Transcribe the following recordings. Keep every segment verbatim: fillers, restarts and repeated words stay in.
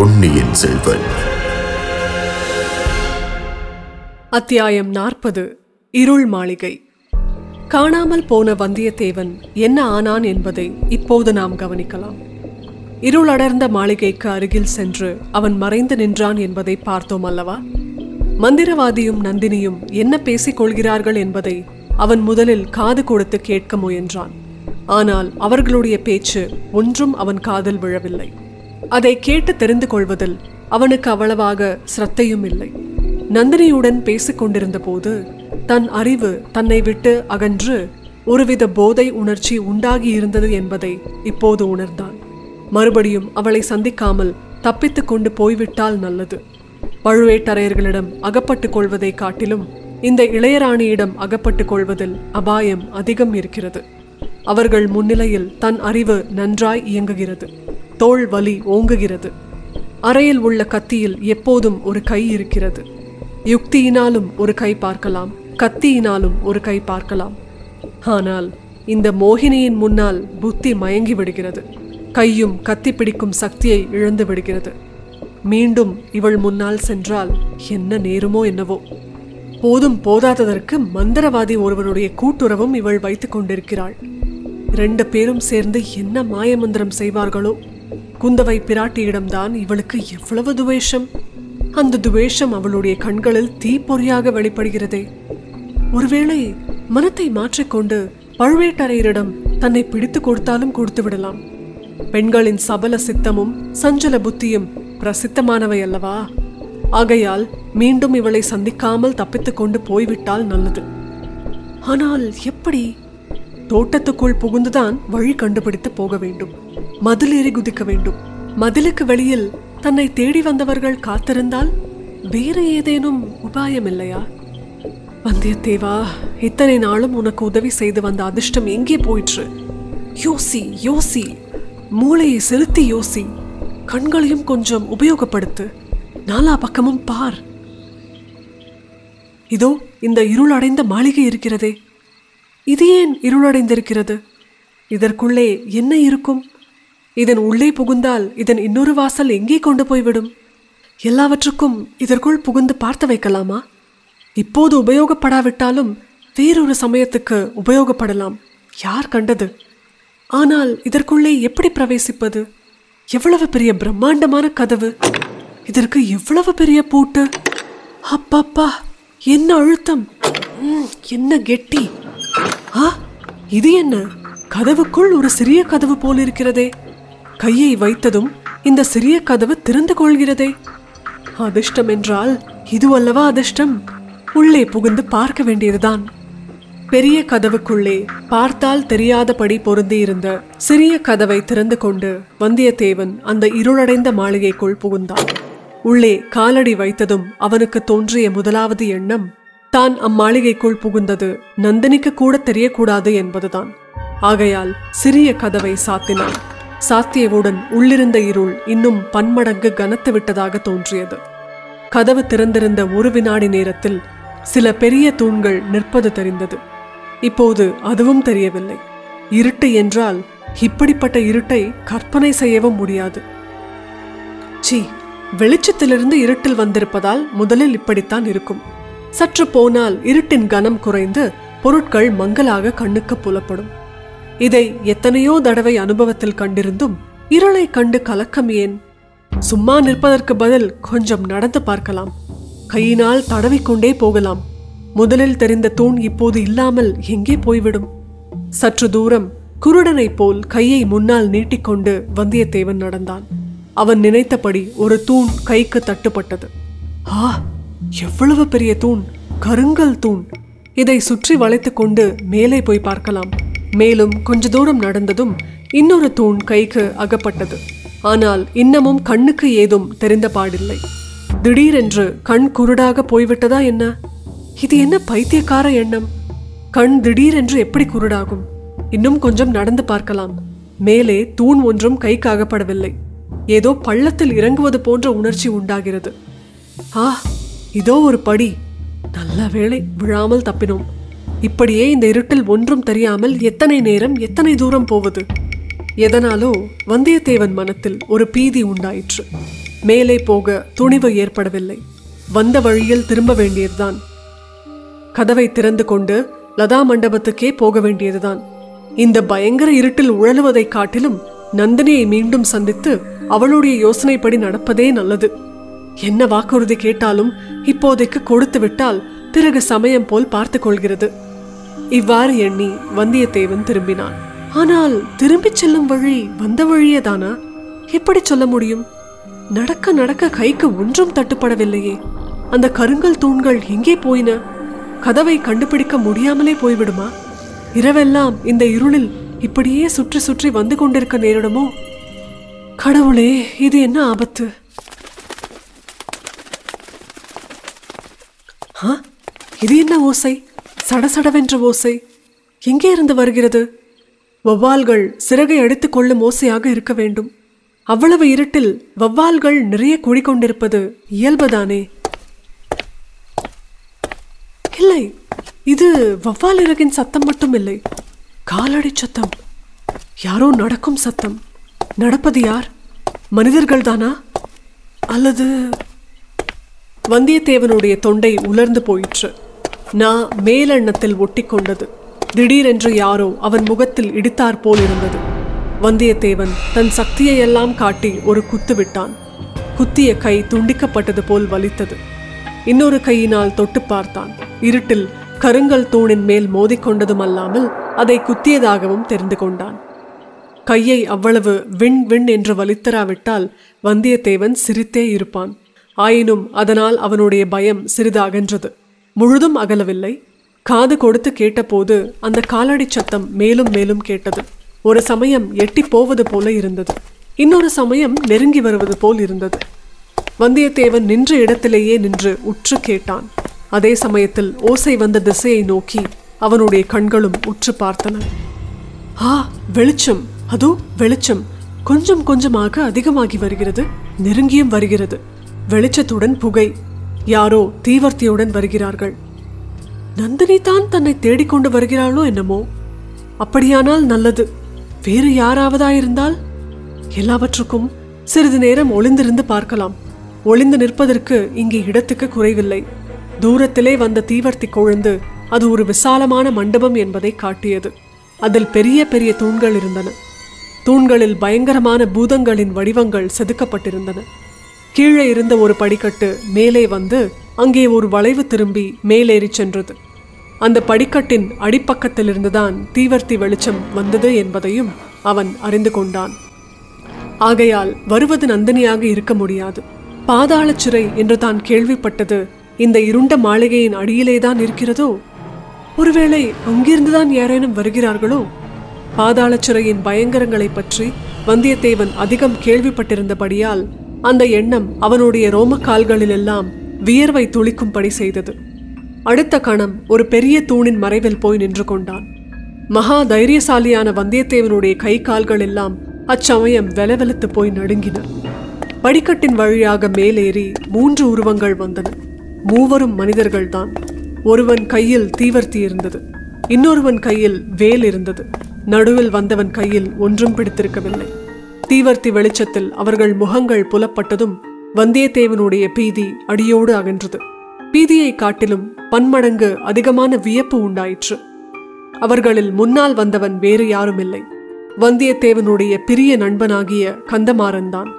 பொன்னியின் செல்வன். அத்தியாயம் நாற்பது. இருள் மாளிகை. காணாமல் போன வந்தியத்தேவன் என்ன ஆனான் என்பதை இப்போது நாம் கவனிக்கலாம். இருள் அடர்ந்த மாளிகைக்கு அருகில் சென்று அவன் மறைந்து நின்றான் என்பதை பார்த்தோம் அல்லவா? மந்திரவாதியும் நந்தினியும் என்ன பேசிக்கொள்கிறார்கள் என்பதை அவன் முதலில் காது கொடுத்து கேட்க முயன்றான். ஆனால் அவர்களுடைய பேச்சு ஒன்றும் அவன் காதில் விழவில்லை. அதை கேட்டு தெரிந்து கொள்வதில் அவனுக்கு அவ்வளவாக சிரத்தையும் இல்லை. நந்தினியுடன் பேசிக்கொண்டிருந்த போது தன் அறிவு தன்னை விட்டு அகன்று ஒருவித போதை உணர்ச்சி உண்டாகி இருந்தது என்பதை இப்போது உணர்ந்தான். மறுபடியும் அவளை சந்திக்காமல் தப்பித்து கொண்டு போய்விட்டால் நல்லது. பழுவேட்டரையர்களிடம் அகப்பட்டு கொள்வதை காட்டிலும் இந்த இளையராணியிடம் அகப்பட்டு கொள்வதில் அபாயம் அதிகம் இருக்கிறது. அவர்கள் முன்னிலையில் தன் அறிவு நன்றாய் இயங்குகிறது. தோள் வலி ஓங்குகிறது. அறையில் உள்ள கத்தியில் எப்போதும் ஒரு கை இருக்கிறது. யுக்தியினாலும் ஒரு கை பார்க்கலாம், கத்தியினாலும் ஒரு கை பார்க்கலாம். ஆனால் இந்த மோகினியின் முன்னால் புத்தி மயங்கி விடுகிறது. கையும் கத்தி பிடிக்கும் சக்தியை இழந்து விடுகிறது. மீண்டும் இவள் முன்னால் சென்றால் என்ன நேருமோ என்னவோ. போதும் போதாததற்கு மந்திரவாதி ஒருவனுடைய கூட்டுறவும் இவள் வைத்து கொண்டிருக்கிறாள். ரெண்டு பேரும் சேர்ந்து என்ன மாயமந்திரம் செய்வார்களோ? குந்தவை பிராட்டியிடம்தான் இவளுக்கு எவ்வளவு துவேஷம். அந்த துவேஷம் அவளுடைய கண்களில் தீப்பொறியாக வெளிப்படுகிறதே. ஒருவேளை மனத்தை மாற்றிக்கொண்டு பழுவேட்டரையரிடம் தன்னை பிடித்து கொடுத்தாலும் கொடுத்து விடலாம். பெண்களின் சபல சித்தமும் சஞ்சல புத்தியும் பிரசித்தமானவை அல்லவா? ஆகையால் மீண்டும் இவளை சந்திக்காமல் தப்பித்து கொண்டு போய்விட்டால் நல்லது. ஆனால் எப்படி? தோட்டத்துக்குள் புகுந்துதான் வழி கண்டுபிடித்து போக வேண்டும். மதில் ஏறி குதிக்க வேண்டும். மதிலுக்கு வெளியில் தன்னை தேடி வந்தவர்கள் காத்திருந்தால் வேறு ஏதேனும் உபாயம் இல்லையா? வந்தியத்தேவா, இத்தனை நாளும் உனக்கு உதவி செய்து வந்த அதிர்ஷ்டம் எங்கே போயிற்று? யோசி யோசி, மூளையை செலுத்தி யோசி. கண்களையும் கொஞ்சம் உபயோகப்படுத்து. நாலா பக்கமும் பார். இதோ இந்த இருளடைந்த மாளிகை இருக்கிறதே. இது ஏன் இருளடைந்திருக்கிறது? இதற்குள்ளே என்ன இருக்கும்? இதன் உள்ளே புகுந்தால் இதன் இன்னொரு வாசல் எங்கே கொண்டு போய்விடும்? எல்லாவற்றுக்கும் இதற்குள் புகுந்து பார்த்து வைக்கலாமா? இப்போது உபயோகப்படாவிட்டாலும் வேறொரு சமயத்துக்கு உபயோகப்படலாம். யார் கண்டது? ஆனால் இதற்குள்ளே எப்படி பிரவேசிப்பது? எவ்வளவு பெரிய பிரம்மாண்டமான கதவு! இதற்கு எவ்வளவு பெரிய பூட்டு! அப்பப்பா, என்ன அழுத்தம், என்ன கெட்டி! ஆ, இது என்ன? கதவுக்குள் ஒரு சிறிய கதவு போல் இருக்கிறதே. கையை வைத்ததும் இந்த சிறிய கதவு திறந்து கொள்கிறதே. அதிர்ஷ்டம் என்றால் இது அல்லவா அதிர்ஷ்டம்? உள்ளே புகுந்து பார்க்க வேண்டியதுதான். பெரிய கதவுக்குள்ளே பார்த்தால் தெரியாதபடி பொருந்தியிருந்த சிறிய கதவை திறந்து கொண்டு வந்தியத்தேவன் அந்த இருளடைந்த மாளிகைக்குள் புகுந்தான். உள்ளே காலடி வைத்ததும் அவனுக்கு தோன்றிய முதலாவது எண்ணம் தான் அம்மாளிகைக்குள் புகுந்தது நந்தினிக்கு கூட தெரியக்கூடாது என்பதுதான். ஆகையால் சிறிய கதவை சாத்தினான். சாத்தியவுடன் உள்ளிருந்த இருள் இன்னும் பன்மடங்கு கனத்து விட்டதாக தோன்றியது. கதவு திறந்திருந்த ஒரு வினாடி நேரத்தில் சில பெரிய தூண்கள் நிற்பது தெரிந்தது. இப்போது அதுவும் தெரியவில்லை. இருட்டு என்றால் இப்படிப்பட்ட இருட்டை கற்பனை செய்யவும் முடியாது. சீ, வெளிச்சத்திலிருந்து இருட்டில் வந்திருப்பதால் முதலில் இப்படித்தான் இருக்கும். சற்று போனால் இருட்டின் கனம் குறைந்து பொருட்கள் மங்கலாக கண்ணுக்கு புலப்படும். இதை எத்தனையோ தடவை அனுபவத்தில் கண்டிருந்தும் இருளை கண்டு கலக்கம் ஏன்? சும்மா நிற்பதற்கு பதில் கொஞ்சம் நடந்து பார்க்கலாம். கையினால் தடவிக்கொண்டே போகலாம். முதலில் தெரிந்த தூண் இப்போது இல்லாமல் எங்கே போய்விடும்? சற்று தூரம் குருடனை போல் கையை முன்னால் நீட்டிக்கொண்டு வந்தியத்தேவன் நடந்தான். அவன் நினைத்தபடி ஒரு தூண் கைக்கு தட்டுப்பட்டது. ஆ, எவ்வளவு பெரிய தூண்! கருங்கல் தூண். இதை சுற்றி வளைத்து கொண்டு மேலே போய் பார்க்கலாம். மேலும் கொஞ்ச தூரம் நடந்ததும் இன்னொரு தூண் கைக்கு அகப்பட்டது. ஆனால் இன்னமும் கண்ணுக்கு ஏதும் தெரிந்த பாடில்லை. திடீரென்று கண் குருடாக போய்விட்டதா என்ன? இது என்ன பைத்தியக்கார எண்ணம்! கண் திடீரென்று எப்படி குருடாகும்? இன்னும் கொஞ்சம் நடந்து பார்க்கலாம். மேலே தூண் ஒன்றும் கைக்காகப்படவில்லை. ஏதோ பள்ளத்தில் இறங்குவது போன்ற உணர்ச்சி உண்டாகிறது. ஆ, இதோ ஒரு படி! நல்ல வேளை, விழாமல் தப்பினோம். இப்படியே இந்த இருட்டில் ஒன்றும் தெரியாமல் எத்தனை நேரம் எத்தனை தூரம் போவது? எதனாலோ வந்தியத்தேவன் மனத்தில் ஒரு பீதி உண்டாயிற்று. மேலே போக துணிவு ஏற்படவில்லை. வந்த வழியில் திரும்ப வேண்டியதுதான். கதவை திறந்து கொண்டு லதா மண்டபத்துக்கே போக வேண்டியதுதான். இந்த பயங்கர இருட்டில் உழலுவதை காட்டிலும் நந்தினியை மீண்டும் சந்தித்து அவளுடைய யோசனைப்படி நடப்பதே நல்லது. என்ன வாக்குறுதி கேட்டாலும் இப்போதைக்கு கொடுத்து விட்டால் பிறகு சமயம் போல் பார்த்து கொள்கிறது. இவ்வாறு எண்ணி வந்தியத்தேவன் திரும்பினான். ஆனால் திரும்பி செல்லும் வழி வந்த வழியேதானா? எப்படி சொல்ல முடியும்? நடக்க நடக்க கைக்கு ஒன்றும் தட்டுப்படவில்லையே. அந்த கருங்கல் தூண்கள் எங்கே போயின? கதவை கண்டுபிடிக்க முடியாமலே போய்விடுமா? இரவெல்லாம் இந்த இருளில் இப்படியே சுற்றி சுற்றி வந்து கொண்டிருக்க நேரிடுமோ? கடவுளே, இது என்ன ஆபத்து! ஆ, இது என்ன ஓசை? சடசடவென்ற ஓசை எங்கே இருந்து வருகிறது? வௌவால்கள் சிறகை அடித்து கொள்ளும் ஓசையாக இருக்க வேண்டும். அவ்வளவு இருட்டில் வௌவால்கள் நிறைய கூடிக்கொண்டிருப்பது இயல்புதானே? இல்லை, இது வௌவால் இறகின் சத்தம் மட்டும் இல்லை, காலடி சத்தம். யாரோ நடக்கும் சத்தம். நடப்பது யார்? மனிதர்கள் தானா? அல்லது... வந்தியத்தேவனுடைய தொண்டை உலர்ந்து போயிற்று. நான் மேலெண்ணத்தில் ஒட்டி கொண்டது. திடீரென்று யாரோ அவன் முகத்தில் இடித்தாற் போல் இருந்தது. வந்தியத்தேவன் தன் சக்தியையெல்லாம் காட்டி ஒரு குத்து விட்டான். குத்திய கை துண்டிக்கப்பட்டது போல் வலித்தது. இன்னொரு கையினால் தொட்டு பார்த்தான். இருட்டில் கருங்கல் தூணின் மேல் மோதிக்கொண்டதும் அல்லாமல் அதை குத்தியதாகவும் தெரிந்து கொண்டான். கையை அவ்வளவு விண் விண் என்று வலித்தராவிட்டால் வந்தியத்தேவன் சிரித்தே இருப்பான். ஆயினும் அதனால் அவனுடைய பயம் சிறிது அகன்றது. முழுதும் அகலவில்லை. காது கொடுத்து கேட்டபோது அந்த காலடி சத்தம் மேலும் மேலும் கேட்டது. ஒரு சமயம் எட்டி போவது போல இருந்தது, இன்னொரு சமயம் நெருங்கி வருவது போல் இருந்தது. வந்தியத்தேவன் நின்ற இடத்திலேயே நின்று உற்று கேட்டான். அதே சமயத்தில் ஓசை வந்த திசையை நோக்கி அவனுடைய கண்களும் உற்று பார்த்தன. ஆ, வெளிச்சம்! அதோ வெளிச்சம் கொஞ்சம் கொஞ்சமாக அதிகமாகி வருகிறது, நெருங்கியும் வருகிறது. வெளிச்சத்துடன் புகை. யாரோ தீவர்த்தியுடன் வருகிறார்கள். நந்தினி தான் தன்னை தேடிக்கொண்டு வருகிறாளோ என்னமோ. அப்படியானால் நல்லது. வேறு யாராவதாயிருந்தால்? எல்லாவற்றுக்கும் சிறிது நேரம் ஒளிந்திருந்து பார்க்கலாம். ஒளிந்து நிற்பதற்கு இங்கே இடத்துக்கு குறைவில்லை. தூரத்திலே வந்த தீவர்த்தி கொழுந்து அது ஒரு விசாலமான மண்டபம் என்பதை காட்டியது. அதில் பெரிய பெரிய தூண்கள் இருந்தன. தூண்களில் பயங்கரமான பூதங்களின் வடிவங்கள் செதுக்கப்பட்டிருந்தன. கீழே இருந்த ஒரு படிக்கட்டு மேலே வந்து அங்கே ஒரு வளைவு திரும்பி மேலேறி சென்றது. அந்த படிக்கட்டின் அடிப்பக்கத்திலிருந்துதான் தீவர்த்தி வெளிச்சம் வந்தது என்பதையும் அவன் அறிந்து கொண்டான். ஆகையால் வருவது நந்தினியாக இருக்க முடியாது. பாதாள சிறை என்று தான் கேள்விப்பட்டது இந்த இருண்ட மாளிகையின் அடியிலேதான் இருக்கிறதோ? ஒருவேளை அங்கிருந்துதான் யாரேனும் வருகிறார்களோ? பாதாள சிறையின் பயங்கரங்களை பற்றி வந்தியத்தேவன் அதிகம் கேள்விப்பட்டிருந்தபடியால் அந்த எண்ணம் அவனுடைய ரோமக்கால்களிலெல்லாம் வியர்வை துளிக்கும்படி செய்தது. அடுத்த கணம் ஒரு பெரிய தூணின் மறைவில் போய் நின்று கொண்டான். மகா தைரியசாலியான வந்தியத்தேவனுடைய கை கால்கள் எல்லாம் அச்சமயம் வெலவெலத்து போய் நடுங்கின. படிக்கட்டின் வழியாக மேலேறி மூன்று உருவங்கள் வந்தன. மூவரும் மனிதர்கள்தான். ஒருவன் கையில் தீவர்த்தி இருந்தது, இன்னொருவன் கையில் வேல் இருந்தது, நடுவில் வந்தவன் கையில் ஒன்றும் பிடித்திருக்கவில்லை. தீவர்த்தி வெளிச்சத்தில் அவர்கள் முகங்கள் புலப்பட்டதும் வந்தியத்தேவனுடைய பீதி அடியோடு அகன்றது. பீதியை காட்டிலும் பன்மடங்கு அதிகமான வியப்பு உண்டாயிற்று. அவர்களில் முன்னால் வந்தவன் வேறு யாருமில்லை, வந்தியத்தேவனுடைய பிரிய நண்பனாகிய கந்தமாறன் தான்.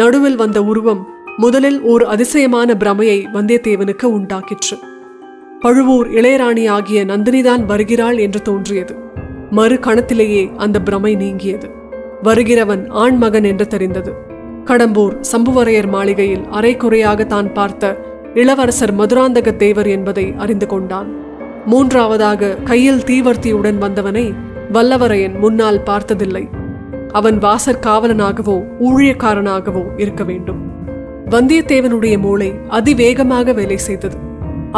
நடுவில் வந்த உருவம் முதலில் ஓர் அதிசயமான பிரமையை வந்தியத்தேவனுக்கு உண்டாக்கிற்று. பழுவூர் இளையராணி ஆகிய நந்தினிதான் வருகிறாள் என்று தோன்றியது. மறு கணத்திலேயே அந்த பிரமை நீங்கியது. வருகிறவன் ஆண்மகன் என்று தெரிந்தது. கடம்பூர் சம்புவரையர் மாளிகையில் அரைக்குறையாக தான் பார்த்த இளவரசர் மதுராந்தக தேவர் என்பதை அறிந்து கொண்டான். மூன்றாவதாக கையில் தீவர்த்தியுடன் வந்தவனை வல்லவரையன் முன்னால் பார்த்ததில்லை. அவன் வாசற் காவலனாகவோ ஊழியக்காரனாகவோ இருக்க வேண்டும். வந்தியத்தேவனுடைய மூளை அதிவேகமாக வேலை செய்தது.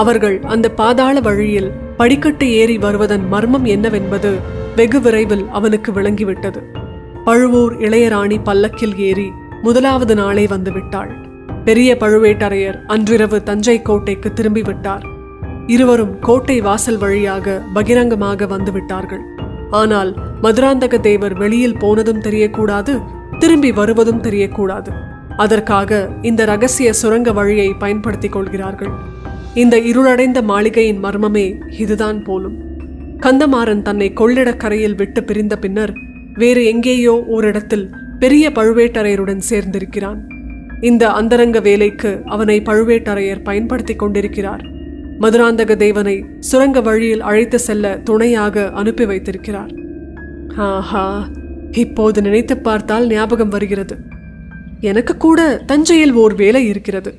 அவர்கள் அந்த பாதாள வழியில் படிக்கட்டு ஏறி வருவதன் மர்மம் என்னவென்பது வெகு விரைவில் அவனுக்கு விளங்கிவிட்டது. பழுவூர் இளையராணி பல்லக்கில் ஏறி முதலாவது நாளே வந்துவிட்டாள். பெரிய பழுவேட்டரையர் அன்றிரவு தஞ்சை கோட்டைக்கு திரும்பிவிட்டார். இருவரும் கோட்டை வாசல் வழியாக பகிரங்கமாக வந்துவிட்டார்கள். ஆனால் மதுராந்தக தேவர் வெளியில் போனதும் தெரியக்கூடாது, திரும்பி வருவதும் தெரியக்கூடாது. அதற்காக இந்த ரகசிய சுரங்க வழியை பயன்படுத்திக் கொள்கிறார்கள். இந்த இருளடைந்த மாளிகையின் மர்மமே இதுதான் போலும். கந்தமாறன் தன்னை கொள்ளிடக்கரையில் விட்டு பிரிந்த பின்னர் வேறு எங்கேயோ ஓரிடத்தில் பெரிய பழுவேட்டரையருடன் சேர்ந்திருக்கிறான். இந்த அந்தரங்க வேலைக்கு அவனை பழுவேட்டரையர் பயன்படுத்தி கொண்டிருக்கிறார். மதுராந்தக தேவனை சுரங்க வழியில் அழைத்து செல்ல துணையாக அனுப்பி வைத்திருக்கிறார். ஆஹா, இப்போது நினைத்து பார்த்தால் ஞாபகம் வருகிறது. எனக்கு கூட தஞ்சையில் ஓர் வேலை இருக்கிறது,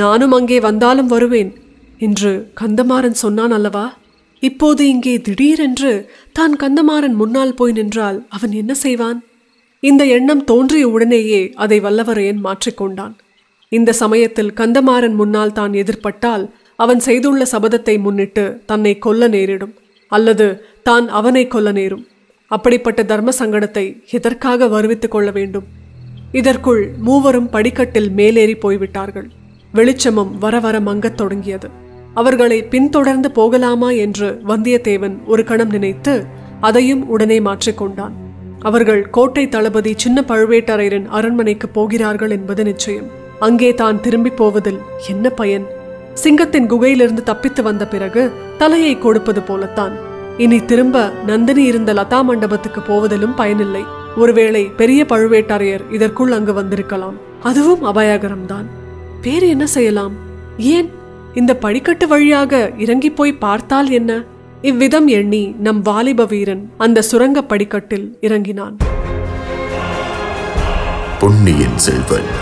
நானும் அங்கே வந்தாலும் வருவேன் என்று கந்தமாறன் சொன்னான் அல்லவா? இப்போது இங்கே திடீரென்று தான் கந்தமாறன் முன்னால் போய் நின்றால் அவன் என்ன செய்வான்? இந்த எண்ணம் தோன்றிய உடனேயே அதை வல்லவரையன் மாற்றிக்கொண்டான். இந்த சமயத்தில் கந்தமாறன் முன்னால் தான் எதிர்பட்டால் அவன் செய்துள்ள சபதத்தை முன்னிட்டு தன்னை கொல்ல நேரிடும், அல்லது தான் அவனை கொல்ல நேரும். அப்படிப்பட்ட தர்ம சங்கடத்தை எதற்காக வருவித்துக் கொள்ள வேண்டும்? இதற்குள் மூவரும் படிக்கட்டில் மேலேறி போய்விட்டார்கள். வெளிச்சமும் வர வர மங்கத் தொடங்கியது. அவர்களை பின்தொடர்ந்து போகலாமா என்று வந்தியத்தேவன் ஒரு கணம் நினைத்து அதையும் உடனே மாற்றிக்கொண்டான். அவர்கள் கோட்டை தளபதி சின்ன பழுவேட்டரையரின் அரண்மனைக்கு போகிறார்கள் என்பது நிச்சயம். அங்கே தான் திரும்பி போவதில் என்ன பயன்? சிங்கத்தின் குகையிலிருந்து தப்பித்து வந்த பிறகு தலையை கொடுப்பது போலத்தான். இனி திரும்ப நந்தினி இருந்த லதா மண்டபத்துக்கு போவதிலும் பயனில்லை. ஒருவேளை பெரிய பழுவேட்டரையர் இதற்குள் அங்கு வந்திருக்கலாம், அதுவும் அபாயகரம்தான். பேர் என்ன செய்யலாம்? ஏன் இந்த படிக்கட்டு வழியாக இறங்கி போய் பார்த்தால் என்ன? இவ்விதம் எண்ணி நம் வாலிப வீரன் அந்த சுரங்க படிக்கட்டில் இறங்கினான். பொன்னியின் செல்வன்.